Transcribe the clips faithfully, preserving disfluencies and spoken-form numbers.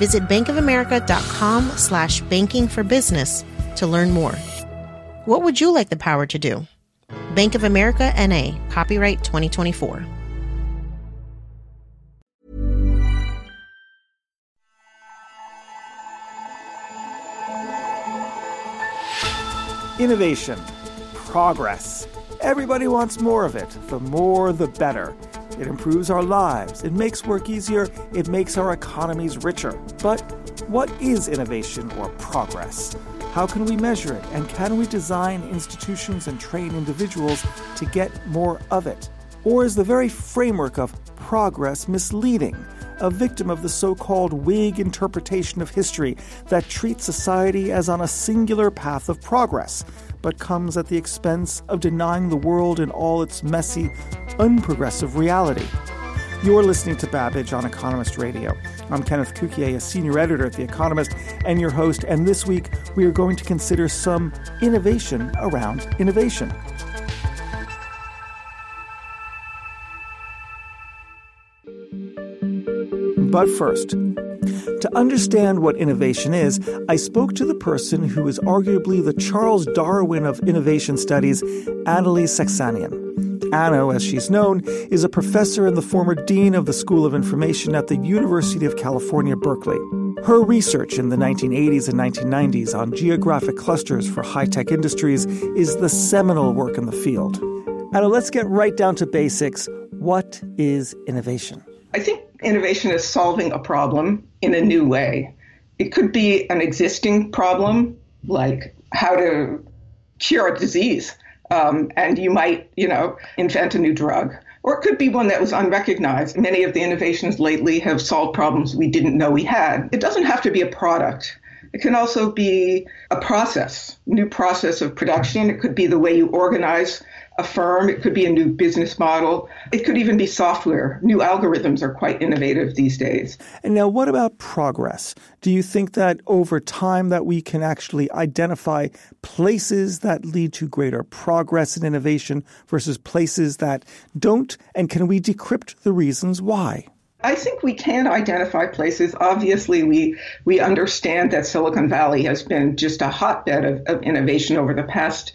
Visit bankofamerica.com slash banking for business to learn more. What would you like the power to do? Bank of America N A Copyright twenty twenty-four. Innovation, progress. Everybody wants more of it. The more, the better. It improves our lives. It makes work easier. It makes our economies richer. But what is innovation or progress? How can we measure it? And can we design institutions and train individuals to get more of it? Or is the very framework of progress misleading? A victim of the so-called Whig interpretation of history that treats society as on a singular path of progress, but comes at the expense of denying the world in all its messy, unprogressive reality. You're listening to Babbage on Economist Radio. I'm Kenneth Cukier, a senior editor at The Economist, and your host, and this week we are going to consider some innovation around innovation. But first, to understand what innovation is, I spoke to the person who is arguably the Charles Darwin of innovation studies, AnnaLee Saxenian. Anna, as she's known, is a professor and the former dean of the School of Information at the University of California, Berkeley. Her research in the nineteen eighties and nineteen nineties on geographic clusters for high-tech industries is the seminal work in the field. Anna, let's get right down to basics. What is innovation? I think innovation is solving a problem in a new way. It could be an existing problem, like how to cure a disease, um, and you might, you know, invent a new drug. Or it could be one that was unrecognized. Many of the innovations lately have solved problems we didn't know we had. It doesn't have to be a product. It can also be a process, new process of production. It could be the way you organize a firm. It could be a new business model. It could even be software. New algorithms are quite innovative these days. And now what about progress? Do you think that over time that we can actually identify places that lead to greater progress and innovation versus places that don't? And can we decrypt the reasons why? I think we can identify places. Obviously, we we understand that Silicon Valley has been just a hotbed of, of innovation over the past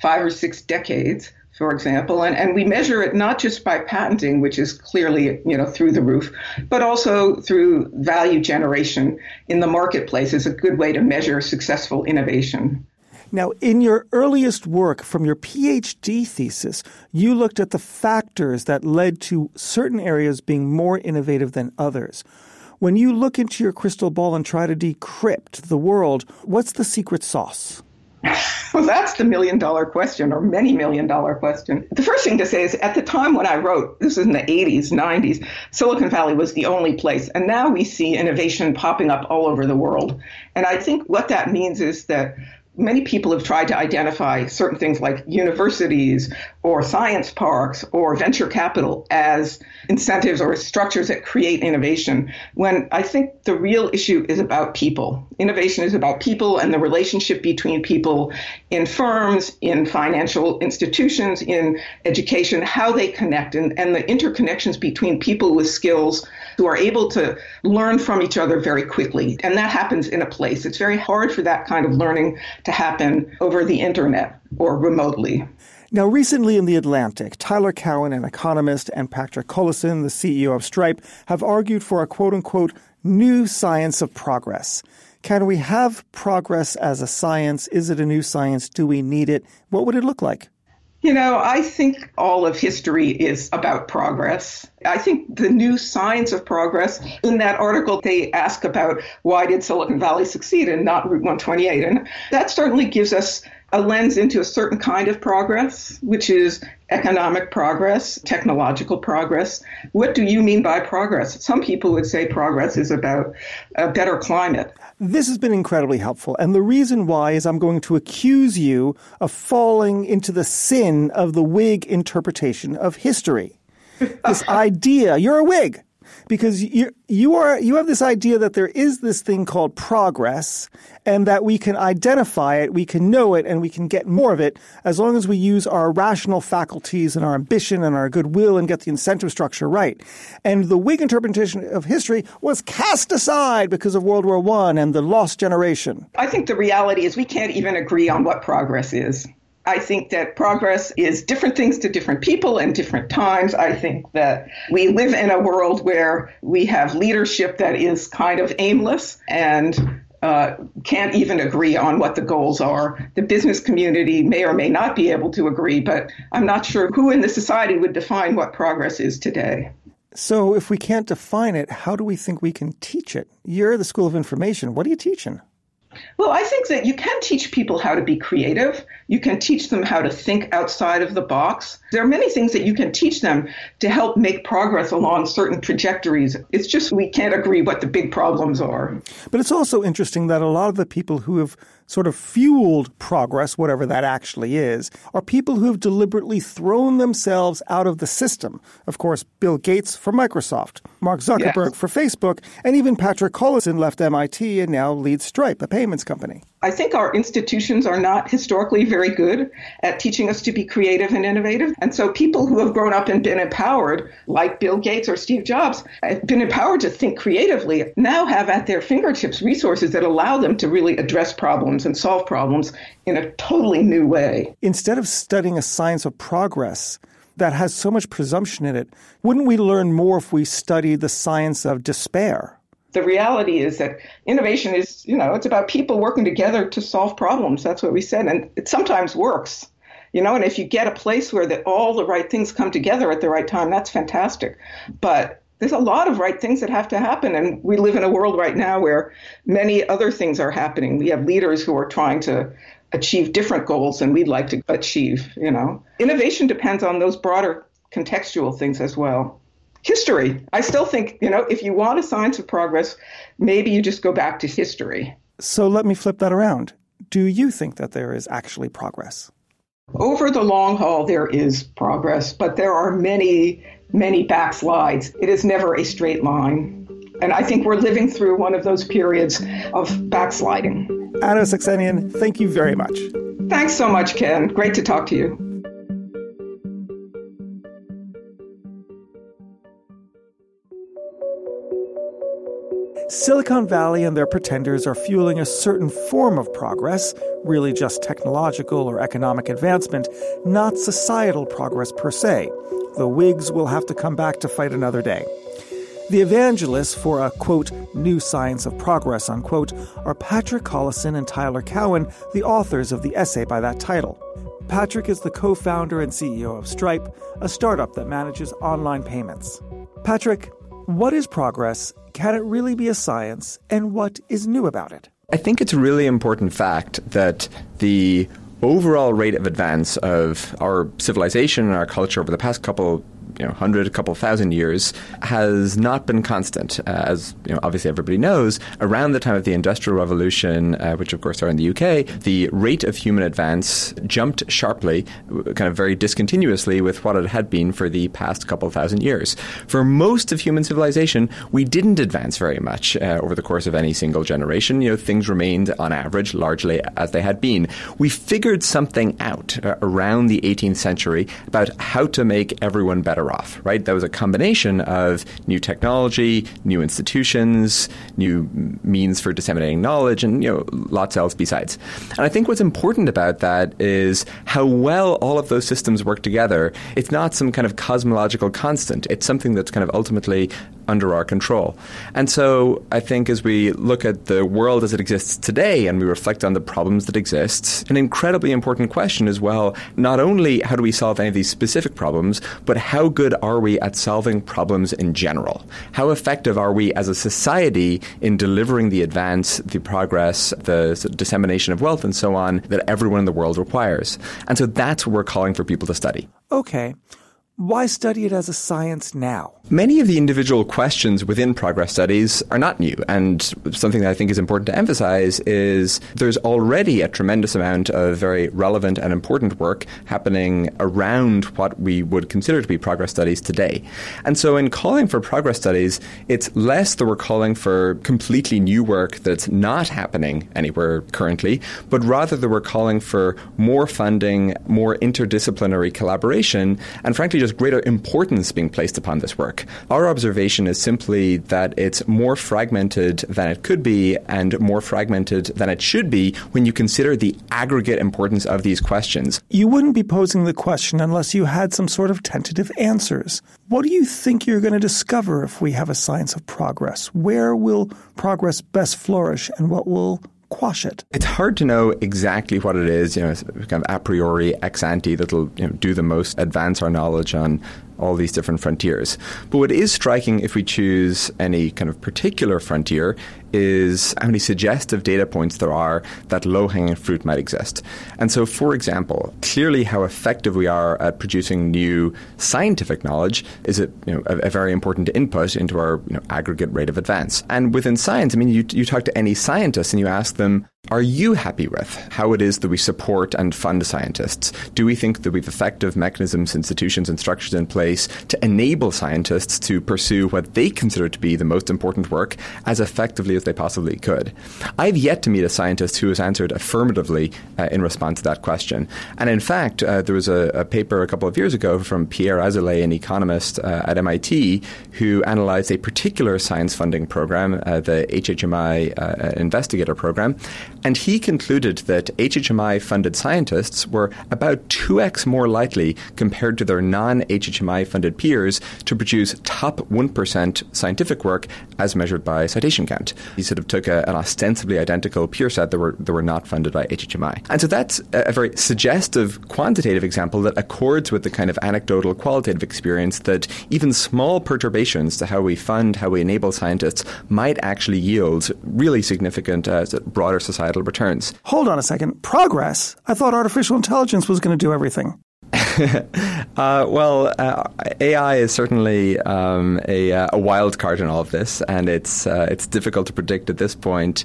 five or six decades, for example, and, and we measure it not just by patenting, which is clearly, you know, through the roof, but also through value generation in the marketplace is a good way to measure successful innovation. Now, in your earliest work from your PhD thesis, you looked at the factors that led to certain areas being more innovative than others. When you look into your crystal ball and try to decrypt the world, what's the secret sauce? Well, that's the million-dollar question, or many million-dollar question. The first thing to say is, at the time when I wrote, this was in the eighties, nineties, Silicon Valley was the only place. And now we see innovation popping up all over the world. And I think what that means is that many people have tried to identify certain things like universities or science parks or venture capital as incentives or structures that create innovation, when I think the real issue is about people. Innovation is about people and the relationship between people in firms, in financial institutions, in education, how they connect, and, and the interconnections between people with skills who are able to learn from each other very quickly. And that happens in a place. It's very hard for that kind of learning to happen over the internet or remotely. Now, recently in The Atlantic, Tyler Cowen, an economist, and Patrick Collison, the C E O of Stripe, have argued for a quote-unquote new science of progress. Can we have progress as a science? Is it a new science? Do we need it? What would it look like? You know, I think all of history is about progress. I think the new science of progress, in that article, they ask about why did Silicon Valley succeed and not Route one twenty-eight? And that certainly gives us a lens into a certain kind of progress, which is economic progress, technological progress. What do you mean by progress? Some people would say progress is about a better climate. This has been incredibly helpful. And the reason why is I'm going to accuse you of falling into the sin of the Whig interpretation of history. This idea, you're a Whig. Because you you are you have this idea that there is this thing called progress and that we can identify it, we can know it, and we can get more of it as long as we use our rational faculties and our ambition and our goodwill and get the incentive structure right. And the Whig interpretation of history was cast aside because of World War One and the lost generation. I think the reality is we can't even agree on what progress is. I think that progress is different things to different people and different times. I think that we live in a world where we have leadership that is kind of aimless and uh, can't even agree on what the goals are. The business community may or may not be able to agree, but I'm not sure who in the society would define what progress is today. So if we can't define it, how do we think we can teach it? You're the School of Information. What are you teaching? Well, I think that you can teach people how to be creative. You can teach them how to think outside of the box. There are many things that you can teach them to help make progress along certain trajectories. It's just we can't agree what the big problems are. But it's also interesting that a lot of the people who have sort of fueled progress, whatever that actually is, are people who have deliberately thrown themselves out of the system. Of course, Bill Gates for Microsoft, Mark Zuckerberg yes. for Facebook, and even Patrick Collison left M I T and now leads Stripe, a payments company. I think our institutions are not historically very good at teaching us to be creative and innovative. And so people who have grown up and been empowered, like Bill Gates or Steve Jobs, have been empowered to think creatively, now have at their fingertips resources that allow them to really address problems and solve problems in a totally new way. Instead of studying a science of progress that has so much presumption in it, wouldn't we learn more if we studied the science of despair? The reality is that innovation is, you know, it's about people working together to solve problems. That's what we said. And it sometimes works. You know, and if you get a place where that all the right things come together at the right time, that's fantastic. But there's a lot of right things that have to happen, and we live in a world right now where many other things are happening. We have leaders who are trying to achieve different goals than we'd like to achieve, you know. Innovation depends on those broader contextual things as well. History. I still think, you know, if you want a science of progress, maybe you just go back to history. So let me flip that around. Do you think that there is actually progress? Over the long haul, there is progress, but there are many many backslides. It is never a straight line. And I think we're living through one of those periods of backsliding. AnnaLee Saxenian, thank you very much. Thanks so much, Ken. Great to talk to you. Silicon Valley and their pretenders are fueling a certain form of progress, really just technological or economic advancement, not societal progress per se. The Whigs will have to come back to fight another day. The evangelists for a, quote, new science of progress, unquote, are Patrick Collison and Tyler Cowen, the authors of the essay by that title. Patrick is the co-founder and C E O of Stripe, a startup that manages online payments. Patrick, what is progress? Can it really be a science? And what is new about it? I think it's a really important fact that the overall rate of advance of our civilization and our culture over the past couple, you know, hundred, couple thousand years has not been constant. Uh, as you know, obviously everybody knows, around the time of the Industrial Revolution, uh, which of course are in the U K, the rate of human advance jumped sharply, kind of very discontinuously with what it had been for the past couple thousand years. For most of human civilization, we didn't advance very much uh, over the course of any single generation. You know, things remained on average largely as they had been. We figured something out uh, around the eighteenth century about how to make everyone better off, right? That was a combination of new technology, new institutions, new means for disseminating knowledge, and you know, lots else besides. And I think what's important about that is how well all of those systems work together. It's not some kind of cosmological constant. It's something that's kind of ultimately under our control. And so I think as we look at the world as it exists today and we reflect on the problems that exist, an incredibly important question is, well, not only how do we solve any of these specific problems, but how good are we at solving problems in general? How effective are we as a society in delivering the advance, the progress, the dissemination of wealth, and so on, that everyone in the world requires? And so that's what we're calling for people to study. Okay. Why study it as a science now? Many of the individual questions within progress studies are not new, and something that I think is important to emphasize is there's already a tremendous amount of very relevant and important work happening around what we would consider to be progress studies today. And so in calling for progress studies, it's less that we're calling for completely new work that's not happening anywhere currently, but rather that we're calling for more funding, more interdisciplinary collaboration, and frankly just greater importance being placed upon this work. Our observation is simply that it's more fragmented than it could be and more fragmented than it should be when you consider the aggregate importance of these questions. You wouldn't be posing the question unless you had some sort of tentative answers. What do you think you're going to discover if we have a science of progress? Where will progress best flourish, and what will quash it? It's hard to know exactly what it is, you know, kind of a priori, ex ante, that'll, you know, do the most, advance our knowledge on all these different frontiers. But what is striking, if we choose any kind of particular frontier, is how many suggestive data points there are that low-hanging fruit might exist. And so, for example, clearly how effective we are at producing new scientific knowledge is a, you know, a, a very important input into our, you know, aggregate rate of advance. And within science, I mean, you, you talk to any scientist and you ask them, are you happy with how it is that we support and fund scientists? Do we think that we have effective mechanisms, institutions, and structures in place to enable scientists to pursue what they consider to be the most important work as effectively as they possibly could? I've yet to meet a scientist who has answered affirmatively uh, in response to that question. And in fact, uh, there was a, a paper a couple of years ago from Pierre Azoulay, an economist uh, at M I T, who analyzed a particular science funding program, uh, the H H M I uh, investigator program, and he concluded that H H M I-funded scientists were about two x more likely compared to their non-H H M I-funded peers to produce top one percent scientific work as measured by citation count. He sort of took a, an ostensibly identical peer set that were, that were not funded by H H M I. And so that's a, a very suggestive quantitative example that accords with the kind of anecdotal qualitative experience that even small perturbations to how we fund, how we enable scientists might actually yield really significant uh, broader society returns. Hold on a second. Progress? I thought artificial intelligence was going to do everything. uh, well, uh, A I is certainly um, a, uh, a wild card in all of this, and it's uh, it's difficult to predict at this point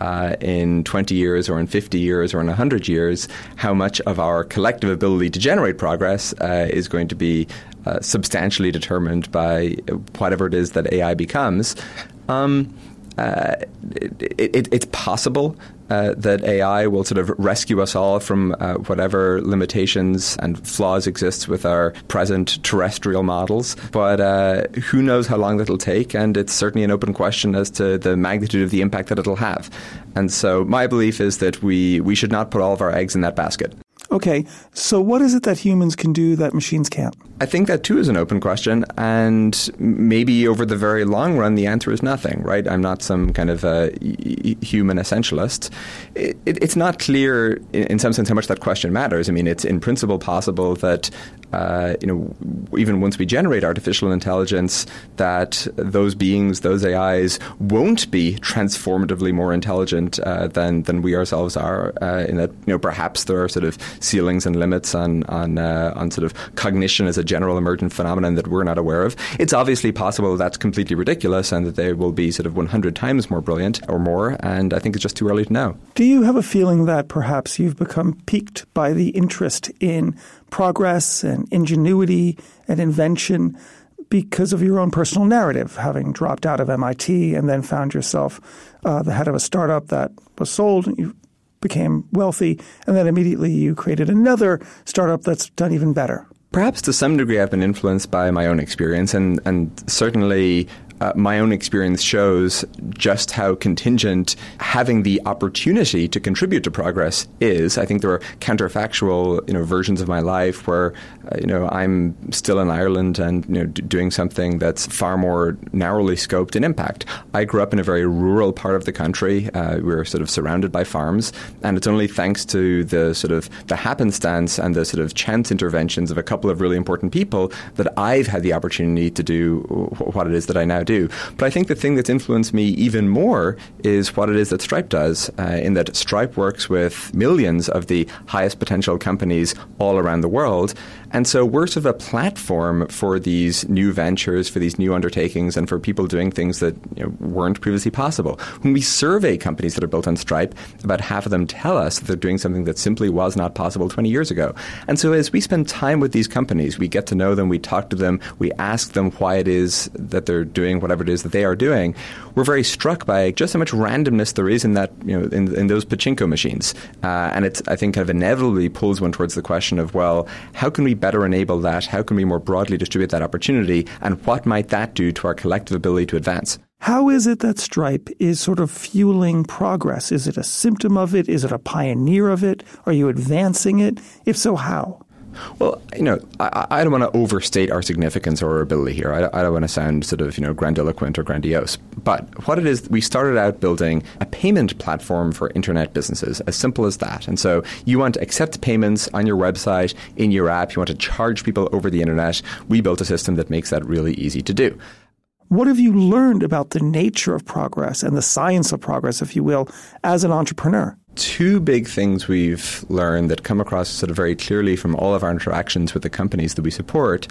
Uh, in twenty years or in fifty years or in one hundred years, how much of our collective ability to generate progress uh, is going to be uh, substantially determined by whatever it is that A I becomes. Um, uh, it, it, it's possible Uh, that A I will sort of rescue us all from uh, whatever limitations and flaws exist with our present terrestrial models. But uh, who knows how long that'll take, and it's certainly an open question as to the magnitude of the impact that it'll have. And so my belief is that we, we should not put all of our eggs in that basket. Okay, so what is it that humans can do that machines can't? I think that, too, is an open question, and maybe over the very long run, the answer is nothing, right? I'm not some kind of uh, human essentialist. It, it, it's not clear, in, in some sense, how much that question matters. I mean, it's in principle possible that, uh, you know, even once we generate artificial intelligence, that those beings, those A Is, won't be transformatively more intelligent uh, than, than we ourselves are, uh, in that, you know, perhaps there are sort of ceilings and limits on on uh, on sort of cognition as a general emergent phenomenon that we're not aware of. It's obviously possible that's completely ridiculous and that they will be sort of one hundred times more brilliant or more, and I think it's just too early to know. Do you have a feeling that perhaps you've become piqued by the interest in progress and ingenuity and invention because of your own personal narrative, having dropped out of M I T and then found yourself uh, the head of a startup that was sold and you became wealthy, and then immediately you created another startup that's done even better? Perhaps to some degree I've been influenced by my own experience, and, and certainly uh, my own experience shows just how contingent having the opportunity to contribute to progress is. I think there are counterfactual, you know, versions of my life where, uh, you know, I'm still in Ireland and, you know, d- doing something that's far more narrowly scoped in impact. I grew up in a very rural part of the country. Uh, we were sort of surrounded by farms, and it's only thanks to the sort of the happenstance and the sort of chance interventions of a couple of really important people that I've had the opportunity to do what it is that I now do. But I think the thing that's influenced me even more is what it is that Stripe does, uh, in that Stripe works with millions of the highest potential companies all around the world. And so we're sort of a platform for these new ventures, for these new undertakings, and for people doing things that, you know, weren't previously possible. When we survey companies that are built on Stripe, about half of them tell us that they're doing something that simply was not possible twenty years ago. And so as we spend time with these companies, we get to know them, we talk to them, we ask them why it is that they're doing whatever it is that they are doing. We're very struck by just how much randomness there is in that, you know, in, in those pachinko machines. Uh, and it's, I think, kind of inevitably pulls one towards the question of, well, how can we better enable that? How can we more broadly distribute that opportunity? And what might that do to our collective ability to advance? How is it that Stripe is sort of fueling progress? Is it a symptom of it? Is it a pioneer of it? Are you advancing it? If so, how? Well, you know, I, I don't want to overstate our significance or our ability here. I, I don't want to sound sort of, you know, grandiloquent or grandiose. But what it is, we started out building a payment platform for internet businesses, as simple as that. And so you want to accept payments on your website, in your app. You want to charge people over the internet. We built a system that makes that really easy to do. What have you learned about the nature of progress and the science of progress, if you will, as an entrepreneur? Two big things we've learned that come across sort of very clearly from all of our interactions with the companies that we support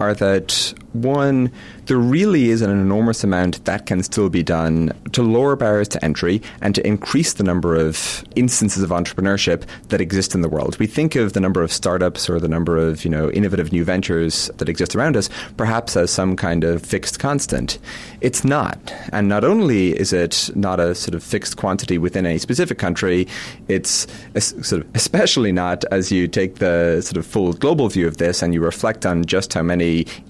are that, one, there really is an enormous amount that can still be done to lower barriers to entry and to increase the number of instances of entrepreneurship that exist in the world. We think of the number of startups or the number of, you know, innovative new ventures that exist around us perhaps as some kind of fixed constant. It's not. And not only is it not a sort of fixed quantity within a specific country, it's sort of especially not as you take the sort of full global view of this and you reflect on just how many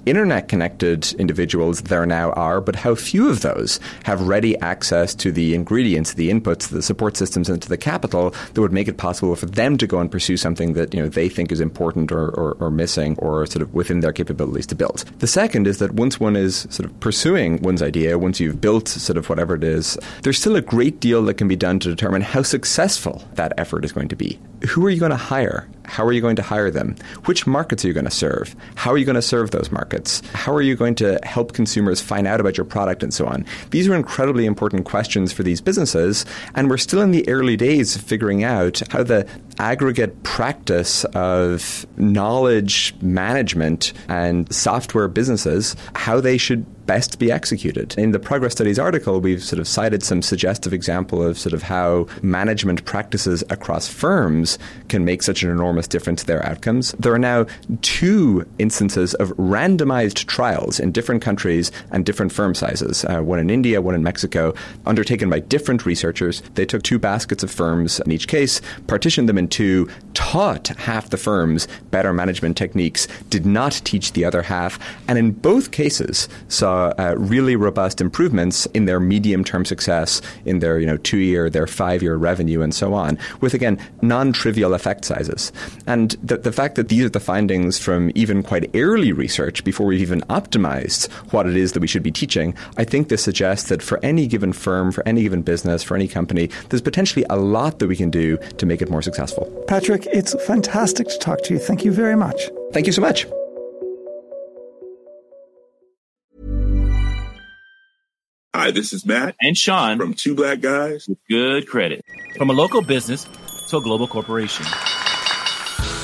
internet-connected individuals there now are, but how few of those have ready access to the ingredients, the inputs, the support systems, and to the capital that would make it possible for them to go and pursue something that, you know, they think is important or, or, or missing or sort of within their capabilities to build. The second is that once one is sort of pursuing one's idea, once you've built sort of whatever it is, there's still a great deal that can be done to determine how successful that effort is going to be. Who are you going to hire? How are you going to hire them? Which markets are you going to serve? How are you going to serve those markets? How are you going to help consumers find out about your product and so on? These are incredibly important questions for these businesses, and we're still in the early days of figuring out how the aggregate practice of knowledge management and software businesses, how they should best be executed. In the Progress Studies article, we've sort of cited some suggestive example of sort of how management practices across firms can make such an enormous difference to their outcomes. There are now two instances of randomized trials in different countries and different firm sizes, uh, one in India, one in Mexico, undertaken by different researchers. They took two baskets of firms in each case, partitioned them in two, taught half the firms better management techniques, did not teach the other half, and in both cases saw Uh, really robust improvements in their medium-term success, in their, you know, two-year, their five-year revenue, and so on, with, again, non-trivial effect sizes. And the, the fact that these are the findings from even quite early research, before we've even optimized what it is that we should be teaching, I think this suggests that for any given firm, for any given business, for any company, there's potentially a lot that we can do to make it more successful. Patrick, it's fantastic to talk to you. Thank you very much. Thank you so much. Hi, this is Matt and Sean from Two Black Guys with Good Credit. From a local business to a global corporation.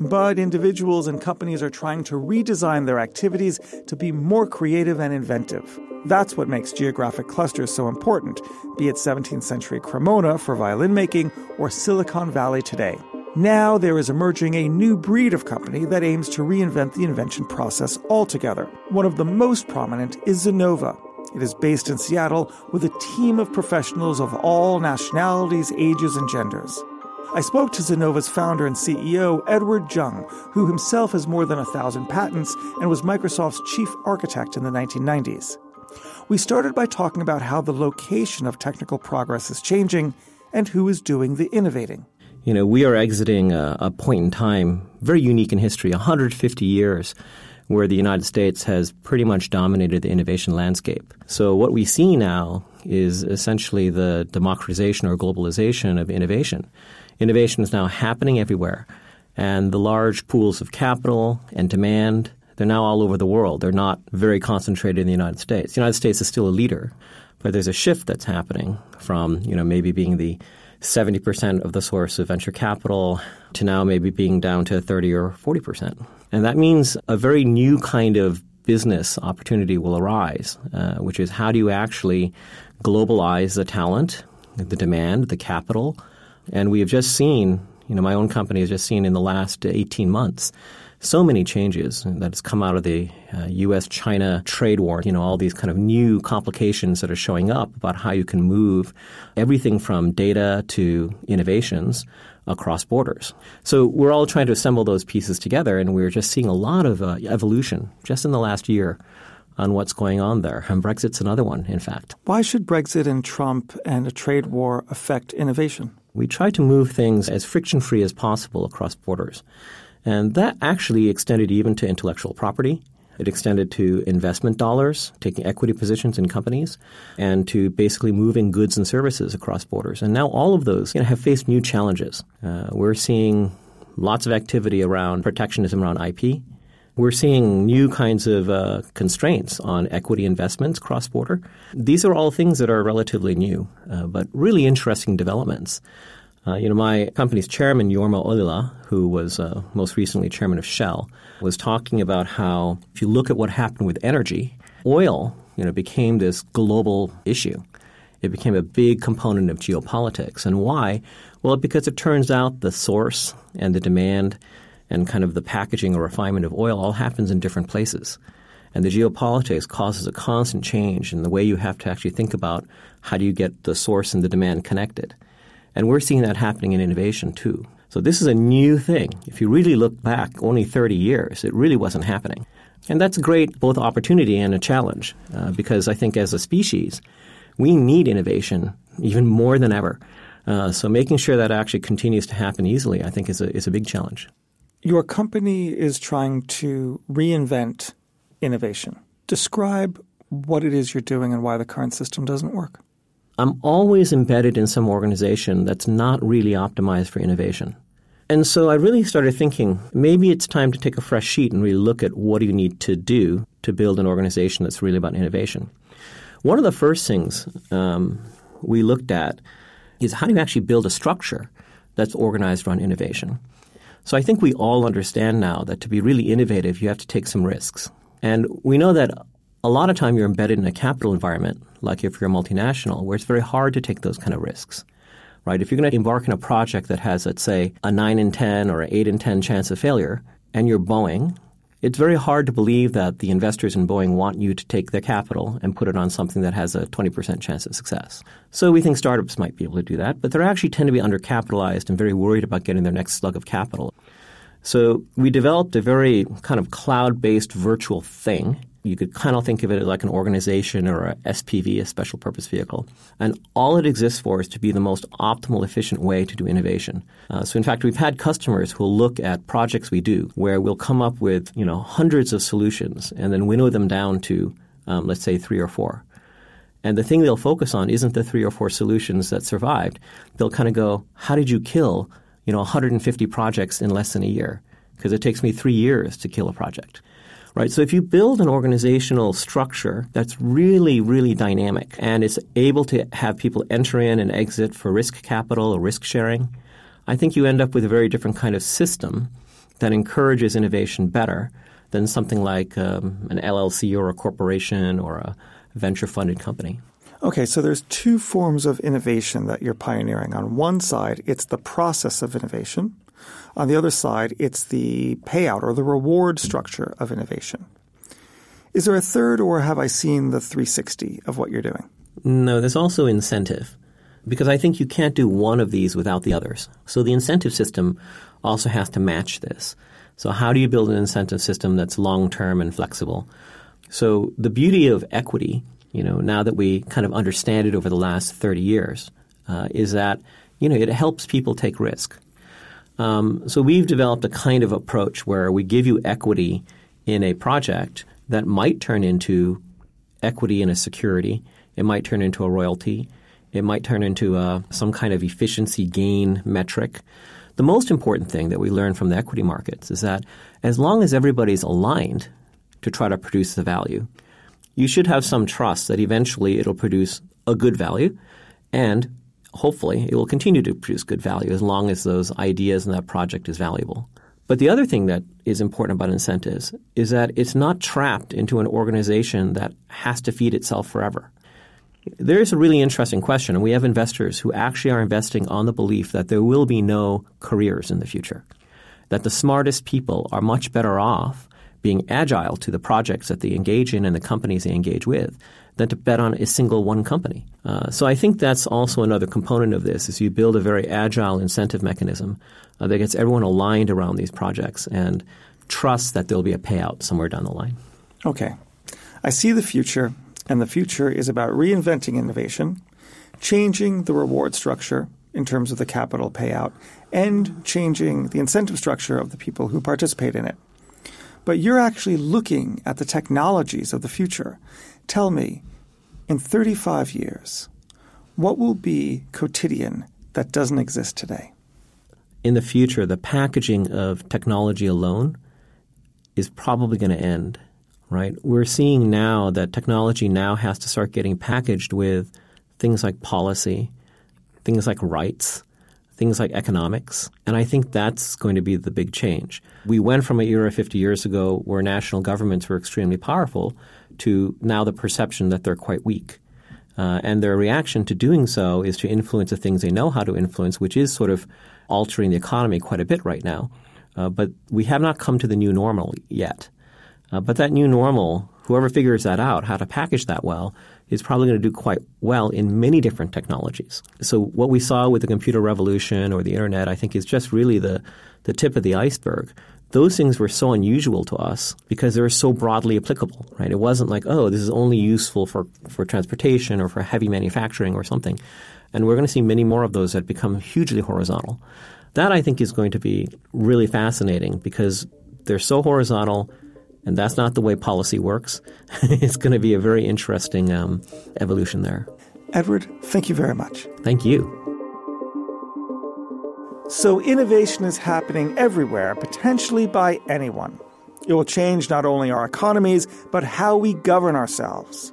But individuals and companies are trying to redesign their activities to be more creative and inventive. That's what makes geographic clusters so important, be it seventeenth century Cremona for violin making or Silicon Valley today. Now there is emerging a new breed of company that aims to reinvent the invention process altogether. One of the most prominent is Zenova. It is based in Seattle with a team of professionals of all nationalities, ages, and genders. I spoke to Zenova's founder and C E O, Edward Jung, who himself has more than a thousand patents and was Microsoft's chief architect in the nineteen nineties. We started by talking about how the location of technical progress is changing and who is doing the innovating. You know, we are exiting a, a point in time, very unique in history, one hundred fifty years, where the United States has pretty much dominated the innovation landscape. So what we see now is essentially the democratization or globalization of innovation. Innovation is now happening everywhere, and the large pools of capital and demand, they're now all over the world. They're not very concentrated in the United States. The United States is still a leader, but there's a shift that's happening from, you know, maybe being the seventy percent of the source of venture capital to now maybe being down to thirty or forty percent. And that means a very new kind of business opportunity will arise, uh, which is how do you actually globalize the talent, the demand, the capital? And we have just seen, you know, my own company has just seen in the last eighteen months so many changes that has come out of the uh, U S China trade war, you know, all these kind of new complications that are showing up about how you can move everything from data to innovations across borders. So we're all trying to assemble those pieces together, and we're just seeing a lot of uh, evolution just in the last year on what's going on there. And Brexit's another one, in fact. Why should Brexit and Trump and a trade war affect innovation? We try to move things as friction-free as possible across borders. And that actually extended even to intellectual property. It extended to investment dollars, taking equity positions in companies, and to basically moving goods and services across borders. And now all of those, you know, have faced new challenges. Uh, we're seeing lots of activity around protectionism around I P. We're seeing new kinds of uh, constraints on equity investments cross-border. These are all things that are relatively new, uh, but really interesting developments. Uh, you know, my company's chairman, Jorma Olila, who was uh, most recently chairman of Shell, was talking about how if you look at what happened with energy, oil, you know, became this global issue. It became a big component of geopolitics. And why? Well, because it turns out the source and the demand and kind of the packaging or refinement of oil all happens in different places. And the geopolitics causes a constant change in the way you have to actually think about how do you get the source and the demand connected. And we're seeing that happening in innovation too. So this is a new thing. If you really look back only thirty years, it really wasn't happening. And that's great, both opportunity and a challenge, uh, because I think as a species, we need innovation even more than ever. Uh, so making sure that actually continues to happen easily, I think, is a, is a big challenge. Your company is trying to reinvent innovation. Describe what it is you're doing and why the current system doesn't work. I'm always embedded in some organization that's not really optimized for innovation. And so I really started thinking, maybe it's time to take a fresh sheet and really look at what do you need to do to build an organization that's really about innovation. One of the first things um, we looked at is how do you actually build a structure that's organized around innovation. So I think we all understand now that to be really innovative, you have to take some risks. And we know that a lot of time you're embedded in a capital environment, like if you're a multinational, where it's very hard to take those kind of risks, right? If you're going to embark on a project that has, let's say, a nine in ten or an eight in ten chance of failure, and you're Boeing, it's very hard to believe that the investors in Boeing want you to take their capital and put it on something that has a twenty percent chance of success. So we think startups might be able to do that, but they actually tend to be undercapitalized and very worried about getting their next slug of capital. So we developed a very kind of cloud-based virtual thing. You could kind of think of it like an organization or a S P V, a special purpose vehicle. And all it exists for is to be the most optimal, efficient way to do innovation. Uh, so in fact, we've had customers who will look at projects we do where we'll come up with, you know, hundreds of solutions and then winnow them down to, um, let's say, three or four. And the thing they'll focus on isn't the three or four solutions that survived. They'll kind of go, how did you kill, you know, one hundred fifty projects in less than a year? Because it takes me three years to kill a project. Right, so if you build an organizational structure that's really, really dynamic and it's able to have people enter in and exit for risk capital or risk sharing, I think you end up with a very different kind of system that encourages innovation better than something like um, an L L C or a corporation or a venture-funded company. Okay, so there's two forms of innovation that you're pioneering. On one side, it's the process of innovation. On the other side, it's the payout or the reward structure of innovation. Is there a third, or have I seen the three sixty of what you're doing? No, there's also incentive, because I think you can't do one of these without the others. So the incentive system also has to match this. So how do you build an incentive system that's long-term and flexible? So the beauty of equity, you know, now that we kind of understand it over the last thirty years, uh, is that, you know, it helps people take risk. Um, so we've developed a kind of approach where we give you equity in a project that might turn into equity in a security. It might turn into a royalty. It might turn into a, some kind of efficiency gain metric. The most important thing that we learn from the equity markets is that as long as everybody's aligned to try to produce the value, you should have some trust that eventually it'll produce a good value, and hopefully it will continue to produce good value as long as those ideas and that project is valuable. But the other thing that is important about incentives is that it's not trapped into an organization that has to feed itself forever. There is a really interesting question, and we have investors who actually are investing on the belief that there will be no careers in the future, that the smartest people are much better off being agile to the projects that they engage in and the companies they engage with than to bet on a single one company. Uh, so I think that's also another component of this, is you build a very agile incentive mechanism uh, that gets everyone aligned around these projects and trust that there'll be a payout somewhere down the line. Okay. I see the future. And the future is about reinventing innovation, changing the reward structure in terms of the capital payout, and changing the incentive structure of the people who participate in it. But you're actually looking at the technologies of the future. Tell me, in thirty-five years, what will be quotidian that doesn't exist today? In the future, the packaging of technology alone is probably going to end. Right? We're seeing now that technology now has to start getting packaged with things like policy, things like rights, things like economics. And I think that's going to be the big change. We went from an era fifty years ago where national governments were extremely powerful to now the perception that they're quite weak. Uh, and their reaction to doing so is to influence the things they know how to influence, which is sort of altering the economy quite a bit right now. Uh, but we have not come to the new normal yet. Uh, but that new normal, whoever figures that out, how to package that well, is probably going to do quite well in many different technologies. So what we saw with the computer revolution or the internet, I think, is just really the, the tip of the iceberg. Those things were so unusual to us because they were so broadly applicable, right? It wasn't like, oh, this is only useful for, for transportation or for heavy manufacturing or something. And we're going to see many more of those that become hugely horizontal. That, I think, is going to be really fascinating because they're so horizontal. And that's not the way policy works. It's going to be a very interesting um, evolution there. Edward, thank you very much. Thank you. So innovation is happening everywhere, potentially by anyone. It will change not only our economies, but how we govern ourselves.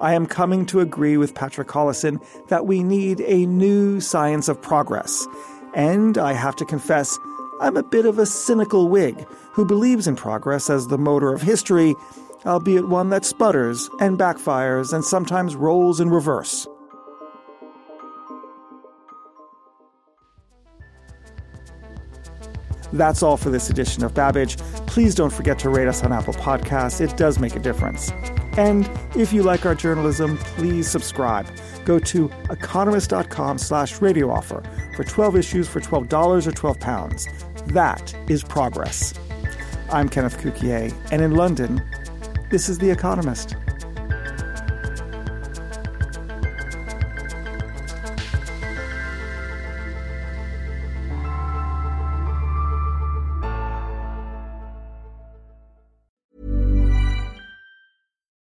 I am coming to agree with Patrick Collison that we need a new science of progress. And I have to confess, I'm a bit of a cynical Whig who believes in progress as the motor of history, albeit one that sputters and backfires and sometimes rolls in reverse. That's all for this edition of Babbage. Please don't forget to rate us on Apple Podcasts. It does make a difference. And if you like our journalism, please subscribe. Go to economist.com slash radio offer for twelve issues for twelve dollars or twelve pounds. That is progress. I'm Kenneth Cukier, and in London, this is The Economist.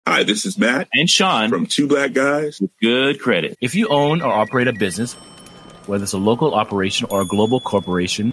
Hi, this is Matt and Sean from Two Black Guys with Good Credit. If you own or operate a business, whether it's a local operation or a global corporation,